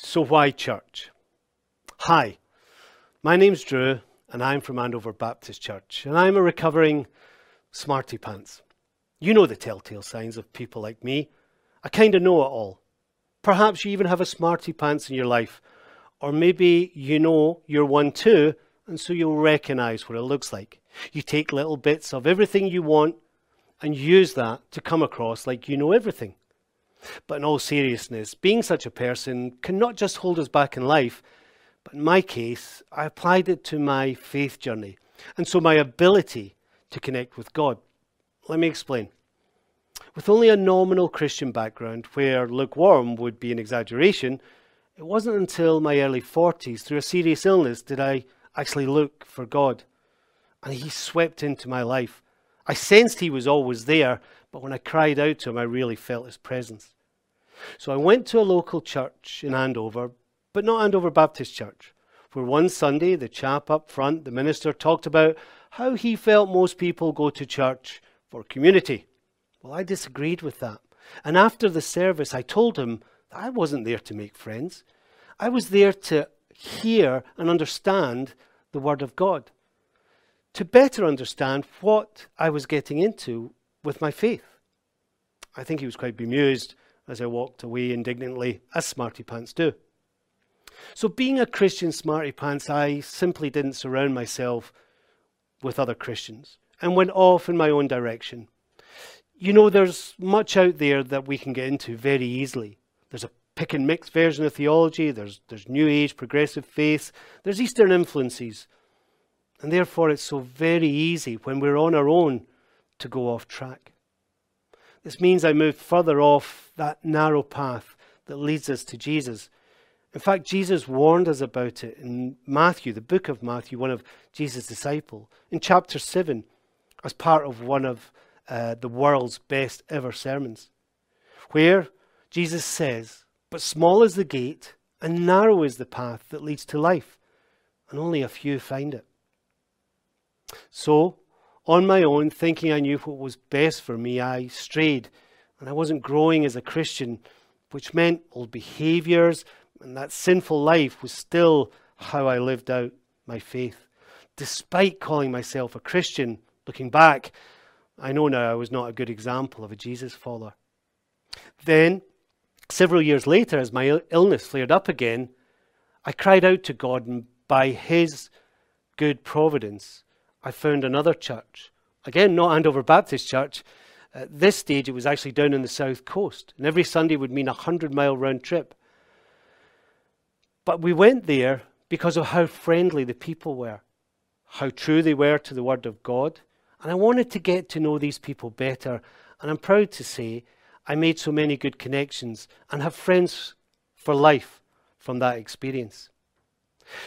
So why church? Hi, my name's Drew and I'm from Andover Baptist Church and I'm a recovering smarty pants. You know the telltale signs of people like me. I kind of know it all. Perhaps you even have a smarty pants in your life, or maybe you know you're one too, and so you'll recognize what it looks like. You take little bits of everything you want and use that to come across like you know everything. But in all seriousness, being such a person can not just hold us back in life, but in my case, I applied it to my faith journey, and so my ability to connect with God. Let me explain. With only a nominal Christian background, where lukewarm would be an exaggeration, it wasn't until my early 40s, through a serious illness, did I actually look for God. And he swept into my life. I sensed he was always there, but when I cried out to him, I really felt his presence. So I went to a local church in Andover, but not Andover Baptist Church, where one Sunday, the chap up front, the minister, talked about how he felt most people go to church for community. Well, I disagreed with that. And after the service, I told him that I wasn't there to make friends. I was there to hear and understand the Word of God, to better understand what I was getting into with my faith. I think he was quite bemused as I walked away indignantly, as smarty pants do. So being a Christian smarty pants, I simply didn't surround myself with other Christians and went off in my own direction. You know, there's much out there that we can get into very easily. There's a pick and mix version of theology. There's New Age, progressive faiths. There's Eastern influences. And therefore, it's so very easy when we're on our own to go off track. This means I moved further off that narrow path that leads us to Jesus. In fact, Jesus warned us about it in Matthew, the book of Matthew, one of Jesus' disciples, in chapter 7, as part of one of the world's best ever sermons, where Jesus says, "But small is the gate and narrow is the path that leads to life, and only a few find it." So, on my own, thinking I knew what was best for me, I strayed, and I wasn't growing as a Christian, which meant old behaviours and that sinful life was still how I lived out my faith, despite calling myself a Christian. Looking back, I know now I was not a good example of a Jesus follower. Then, several years later, as my illness flared up again, I cried out to God, and by his good providence, I found another church. Again, not Andover Baptist Church. At this stage, it was actually down on the south coast, and every Sunday would mean a 100-mile round trip. But we went there because of how friendly the people were, how true they were to the Word of God, and I wanted to get to know these people better, and I'm proud to say I made so many good connections and have friends for life from that experience.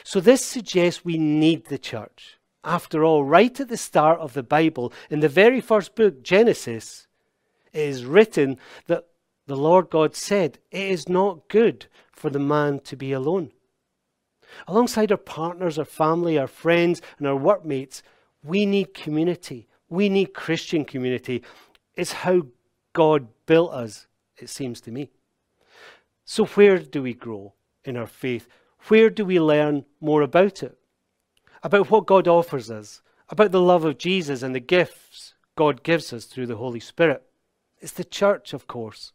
So this suggests we need the church. After all, right at the start of the Bible, in the very first book, Genesis, it is written that the Lord God said, "It is not good for the man to be alone." Alongside our partners, our family, our friends, and our workmates, we need community. We need Christian community. It's how God built us, it seems to me. So where do we grow in our faith? Where do we learn more about it? About what God offers us, about the love of Jesus and the gifts God gives us through the Holy Spirit. It's the church, of course.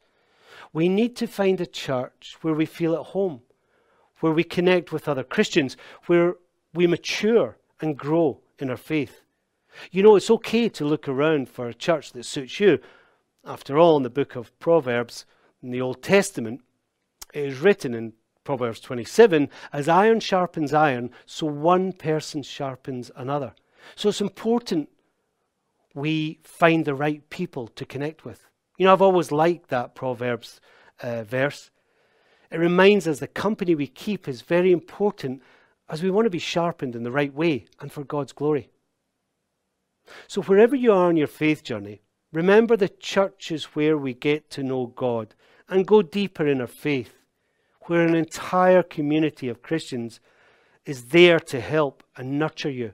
We need to find a church where we feel at home, where we connect with other Christians, where we mature and grow in our faith. You know, it's okay to look around for a church that suits you. After all, in the book of Proverbs, in the Old Testament, it is written in Proverbs 27, as iron sharpens iron, so one person sharpens another. So it's important we find the right people to connect with. You know, I've always liked that Proverbs verse. It reminds us the company we keep is very important, as we want to be sharpened in the right way and for God's glory. So wherever you are on your faith journey, remember the church is where we get to know God and go deeper in our faith, where an entire community of Christians is there to help and nurture you,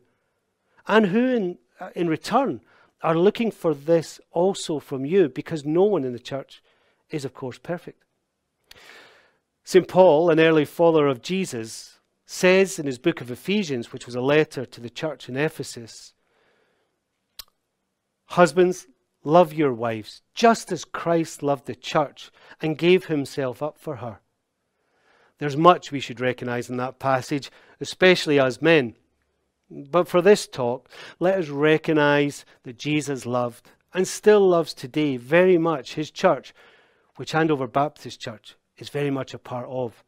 and who in return are looking for this also from you, because no one in the church is, of course, perfect. St. Paul, an early follower of Jesus, says in his book of Ephesians, which was a letter to the church in Ephesus, "Husbands, love your wives, just as Christ loved the church and gave himself up for her." There's much we should recognize in that passage, especially as men. But for this talk, let us recognize that Jesus loved and still loves today very much his church, which Andover Baptist Church is very much a part of.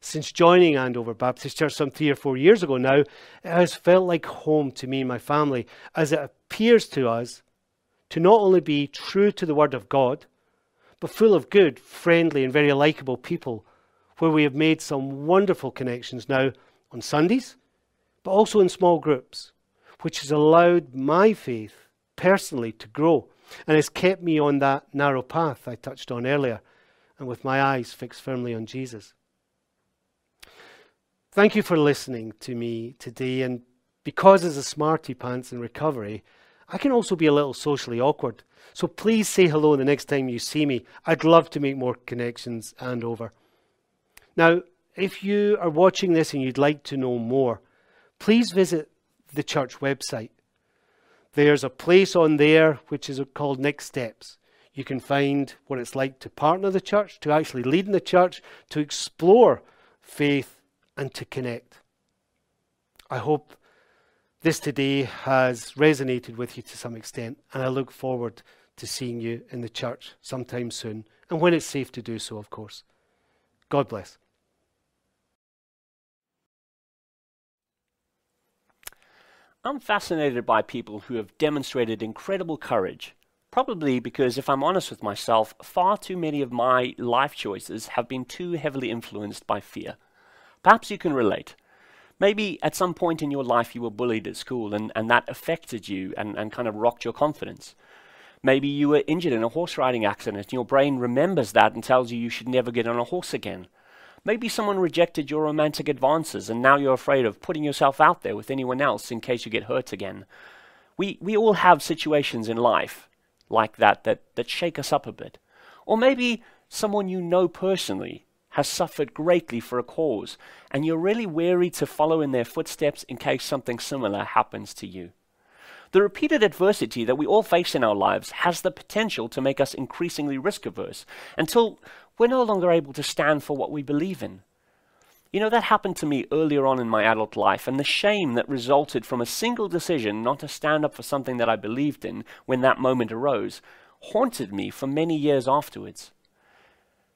Since joining Andover Baptist Church some 3 or 4 years ago now, it has felt like home to me and my family, as it appears to us to not only be true to the Word of God, but full of good, friendly and very likeable people, where we have made some wonderful connections now on Sundays, but also in small groups, which has allowed my faith personally to grow and has kept me on that narrow path I touched on earlier, and with my eyes fixed firmly on Jesus. Thank you for listening to me today, and because as a smarty pants in recovery, I can also be a little socially awkward. So please say hello the next time you see me. I'd love to make more connections and over. Now, if you are watching this and you'd like to know more, please visit the church website. There's a place on there which is called Next Steps. You can find what it's like to partner the church, to actually lead in the church, to explore faith, and to connect. I hope this today has resonated with you to some extent, and I look forward to seeing you in the church sometime soon, and when it's safe to do so, of course. God bless. I'm fascinated by people who have demonstrated incredible courage, probably because, if I'm honest with myself, far too many of my life choices have been too heavily influenced by fear. Perhaps you can relate. Maybe at some point in your life you were bullied at school and that affected you and kind of rocked your confidence. Maybe you were injured in a horse riding accident and your brain remembers that and tells you you should never get on a horse again. Maybe someone rejected your romantic advances and now you're afraid of putting yourself out there with anyone else in case you get hurt again. We all have situations in life like that shake us up a bit. Or maybe someone you know personally has suffered greatly for a cause, and you're really wary to follow in their footsteps in case something similar happens to you. The repeated adversity that we all face in our lives has the potential to make us increasingly risk-averse until we're no longer able to stand for what we believe in. You know, that happened to me earlier on in my adult life, and the shame that resulted from a single decision not to stand up for something that I believed in when that moment arose haunted me for many years afterwards.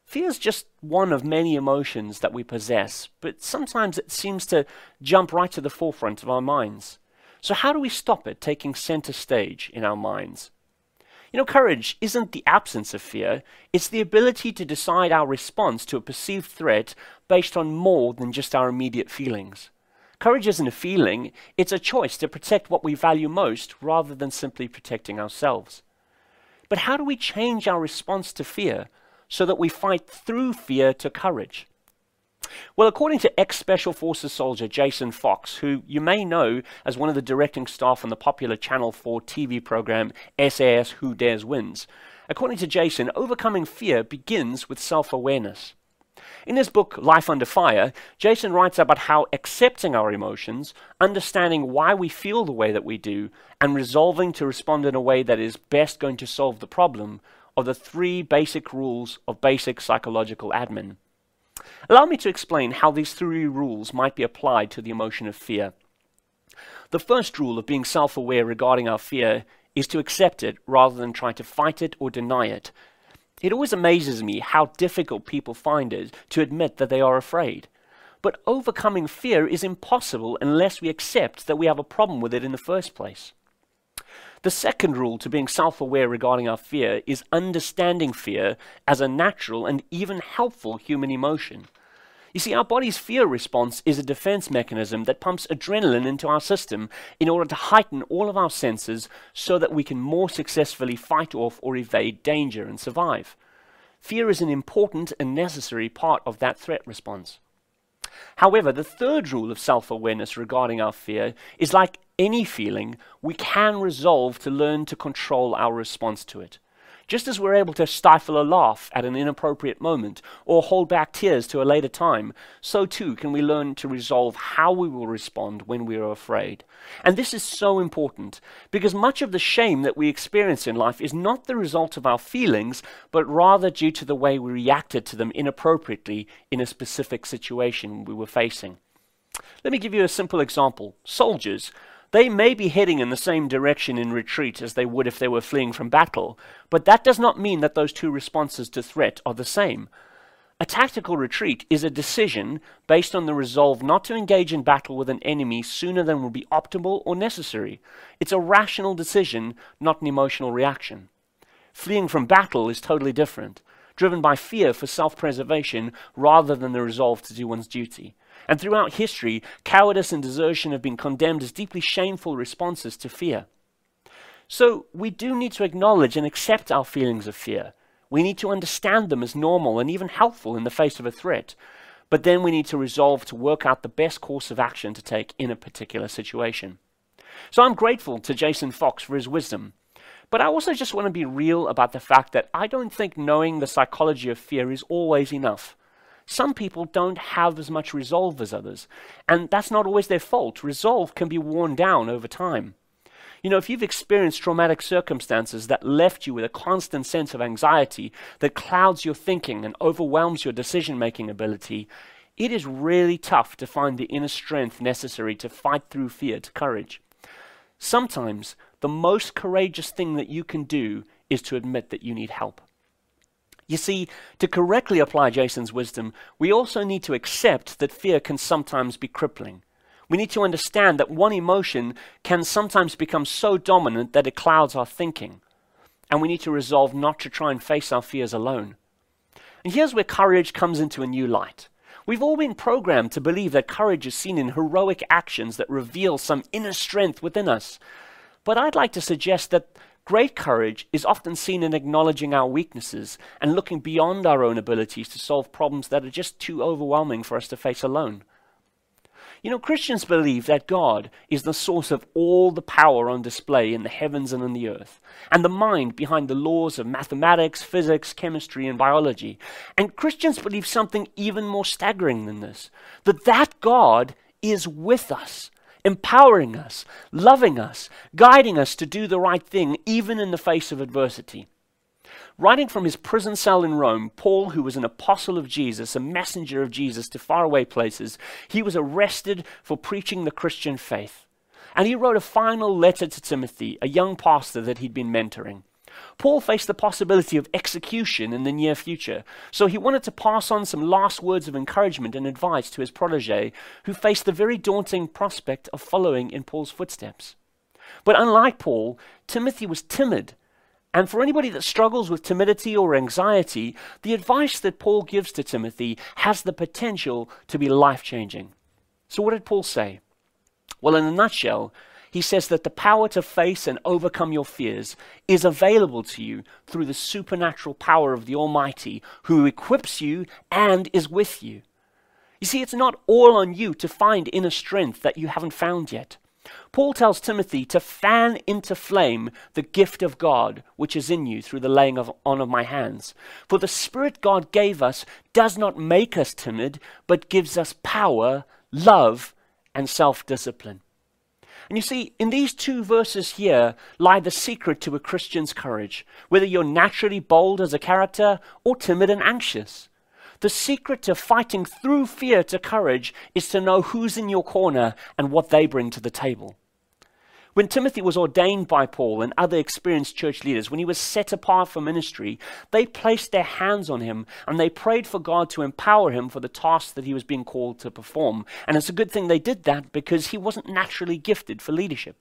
Fear is just one of many emotions that we possess, but sometimes it seems to jump right to the forefront of our minds. So how do we stop it taking center stage in our minds? You know, courage isn't the absence of fear, it's the ability to decide our response to a perceived threat based on more than just our immediate feelings. Courage isn't a feeling, it's a choice to protect what we value most rather than simply protecting ourselves. But how do we change our response to fear, so that we fight through fear to courage? Well, according to ex-Special Forces soldier Jason Fox, who you may know as one of the directing staff on the popular Channel 4 TV program SAS Who Dares Wins, according to Jason, overcoming fear begins with self-awareness. In his book, Life Under Fire, Jason writes about how accepting our emotions, understanding why we feel the way that we do, and resolving to respond in a way that is best going to solve the problem are the 3 basic rules of basic psychological admin. Allow me to explain how these 3 rules might be applied to the emotion of fear. The first rule of being self-aware regarding our fear is to accept it rather than try to fight it or deny it. It always amazes me how difficult people find it to admit that they are afraid. But overcoming fear is impossible unless we accept that we have a problem with it in the first place. The second rule to being self-aware regarding our fear is understanding fear as a natural and even helpful human emotion. You see, our body's fear response is a defense mechanism that pumps adrenaline into our system in order to heighten all of our senses so that we can more successfully fight off or evade danger and survive. Fear is an important and necessary part of that threat response. However, the third rule of self-awareness regarding our fear is like any feeling, we can resolve to learn to control our response to it. Just as we're able to stifle a laugh at an inappropriate moment or hold back tears to a later time, so too can we learn to resolve how we will respond when we are afraid. And this is so important because much of the shame that we experience in life is not the result of our feelings, but rather due to the way we reacted to them inappropriately in a specific situation we were facing. Let me give you a simple example. Soldiers, they may be heading in the same direction in retreat as they would if they were fleeing from battle, but that does not mean that those two responses to threat are the same. A tactical retreat is a decision based on the resolve not to engage in battle with an enemy sooner than would be optimal or necessary. It's a rational decision, not an emotional reaction. Fleeing from battle is totally different, driven by fear for self-preservation rather than the resolve to do one's duty. And throughout history, cowardice and desertion have been condemned as deeply shameful responses to fear. So we do need to acknowledge and accept our feelings of fear. We need to understand them as normal and even helpful in the face of a threat. But then we need to resolve to work out the best course of action to take in a particular situation. So I'm grateful to Jason Fox for his wisdom. But I also just want to be real about the fact that I don't think knowing the psychology of fear is always enough. Some people don't have as much resolve as others, and that's not always their fault. Resolve can be worn down over time. You know, if you've experienced traumatic circumstances that left you with a constant sense of anxiety that clouds your thinking and overwhelms your decision-making ability, it is really tough to find the inner strength necessary to fight through fear to courage. Sometimes, the most courageous thing that you can do is to admit that you need help. You see, to correctly apply Jason's wisdom, we also need to accept that fear can sometimes be crippling. We need to understand that one emotion can sometimes become so dominant that it clouds our thinking. And we need to resolve not to try and face our fears alone. And here's where courage comes into a new light. We've all been programmed to believe that courage is seen in heroic actions that reveal some inner strength within us. But I'd like to suggest that great courage is often seen in acknowledging our weaknesses and looking beyond our own abilities to solve problems that are just too overwhelming for us to face alone. You know, Christians believe that God is the source of all the power on display in the heavens and on the earth, and the mind behind the laws of mathematics, physics, chemistry, and biology. And Christians believe something even more staggering than this, that God is with us, empowering us, loving us, guiding us to do the right thing, even in the face of adversity. Writing from his prison cell in Rome, Paul, who was an apostle of Jesus, a messenger of Jesus to faraway places, he was arrested for preaching the Christian faith. And he wrote a final letter to Timothy, a young pastor that he'd been mentoring. Paul faced the possibility of execution in the near future, so he wanted to pass on some last words of encouragement and advice to his protege, who faced the very daunting prospect of following in Paul's footsteps. But unlike Paul, Timothy was timid, and for anybody that struggles with timidity or anxiety, the advice that Paul gives to Timothy has the potential to be life-changing. So what did Paul say? Well, in a nutshell, he says that the power to face and overcome your fears is available to you through the supernatural power of the Almighty, who equips you and is with you. You see, it's not all on you to find inner strength that you haven't found yet. Paul tells Timothy to fan into flame the gift of God, which is in you through the laying on of my hands. For the Spirit God gave us does not make us timid, but gives us power, love, and self-discipline. And you see, in these two verses here lie the secret to a Christian's courage, whether you're naturally bold as a character or timid and anxious. The secret to fighting through fear to courage is to know who's in your corner and what they bring to the table. When Timothy was ordained by Paul and other experienced church leaders, when he was set apart for ministry, they placed their hands on him and they prayed for God to empower him for the task that he was being called to perform. And it's a good thing they did that because he wasn't naturally gifted for leadership.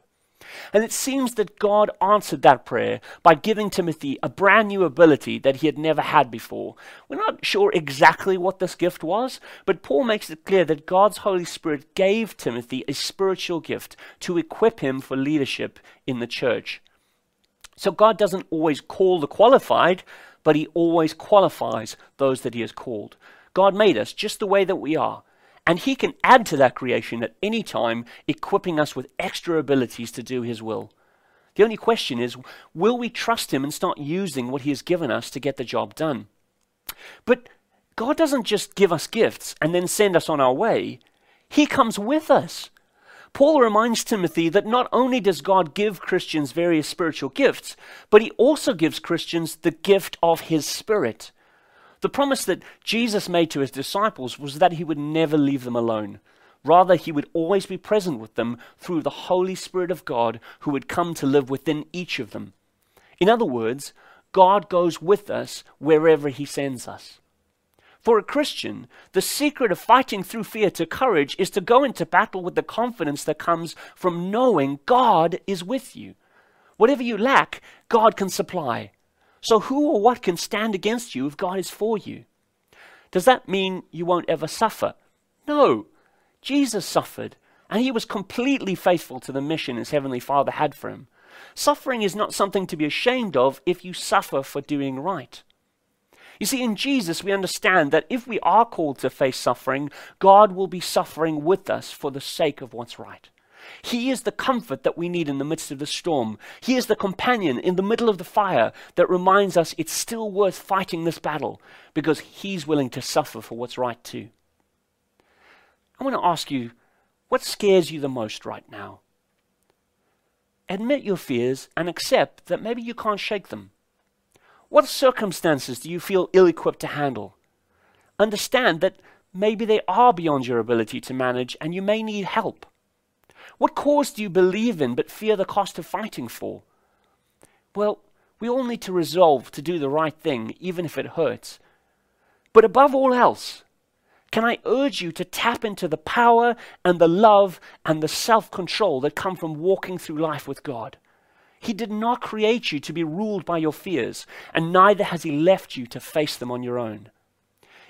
And it seems that God answered that prayer by giving Timothy a brand new ability that he had never had before. We're not sure exactly what this gift was, but Paul makes it clear that God's Holy Spirit gave Timothy a spiritual gift to equip him for leadership in the church. So God doesn't always call the qualified, but he always qualifies those that he has called. God made us just the way that we are. And he can add to that creation at any time, equipping us with extra abilities to do his will. The only question is, will we trust him and start using what he has given us to get the job done? But God doesn't just give us gifts and then send us on our way. He comes with us. Paul reminds Timothy that not only does God give Christians various spiritual gifts, but he also gives Christians the gift of his Spirit. The promise that Jesus made to his disciples was that he would never leave them alone. Rather, he would always be present with them through the Holy Spirit of God who would come to live within each of them. In other words, God goes with us wherever he sends us. For a Christian, the secret of fighting through fear to courage is to go into battle with the confidence that comes from knowing God is with you. Whatever you lack, God can supply. So who or what can stand against you if God is for you? Does that mean you won't ever suffer? No. Jesus suffered, and he was completely faithful to the mission his Heavenly Father had for him. Suffering is not something to be ashamed of if you suffer for doing right. You see, in Jesus, we understand that if we are called to face suffering, God will be suffering with us for the sake of what's right. He is the comfort that we need in the midst of the storm. He is the companion in the middle of the fire that reminds us it's still worth fighting this battle because he's willing to suffer for what's right too. I want to ask you, what scares you the most right now? Admit your fears and accept that maybe you can't shake them. What circumstances do you feel ill-equipped to handle? Understand that maybe they are beyond your ability to manage and you may need help. What cause do you believe in but fear the cost of fighting for? Well, we all need to resolve to do the right thing, even if it hurts. But above all else, can I urge you to tap into the power and the love and the self-control that come from walking through life with God? He did not create you to be ruled by your fears, and neither has he left you to face them on your own.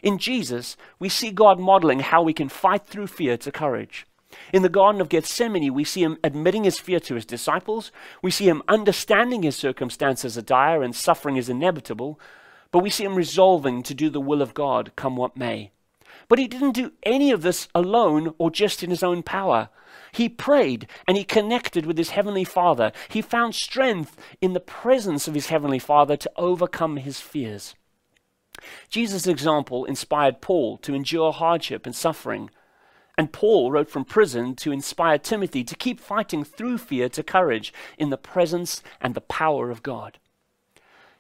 In Jesus, we see God modeling how we can fight through fear to courage. In the Garden of Gethsemane, we see him admitting his fear to his disciples. We see him understanding his circumstances are dire and suffering is inevitable, but we see him resolving to do the will of God come what may. But he didn't do any of this alone or just in his own power. He prayed and he connected with his Heavenly Father. He found strength in the presence of his Heavenly Father to overcome his fears. Jesus' example inspired Paul to endure hardship and suffering. And Paul wrote from prison to inspire Timothy to keep fighting through fear to courage in the presence and the power of God.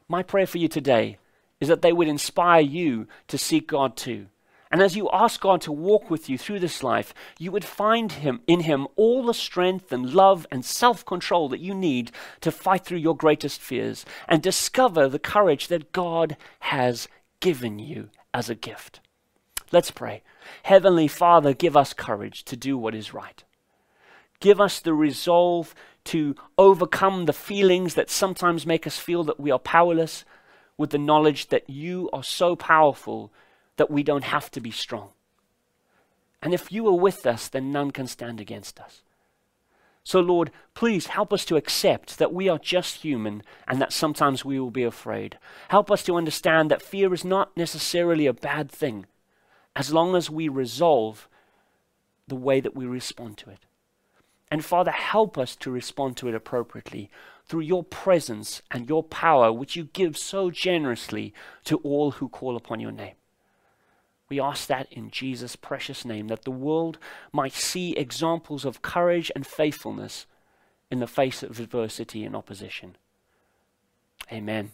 My prayer for you today is that they would inspire you to seek God too. And as you ask God to walk with you through this life, you would find in him all the strength and love and self-control that you need to fight through your greatest fears and discover the courage that God has given you as a gift. Let's pray. Heavenly Father, give us courage to do what is right. Give us the resolve to overcome the feelings that sometimes make us feel that we are powerless with the knowledge that you are so powerful that we don't have to be strong. And if you are with us, then none can stand against us. So Lord, please help us to accept that we are just human and that sometimes we will be afraid. Help us to understand that fear is not necessarily a bad thing, as long as we resolve the way that we respond to it. And Father, help us to respond to it appropriately through your presence and your power, which you give so generously to all who call upon your name. We ask that in Jesus' precious name, that the world might see examples of courage and faithfulness in the face of adversity and opposition. Amen.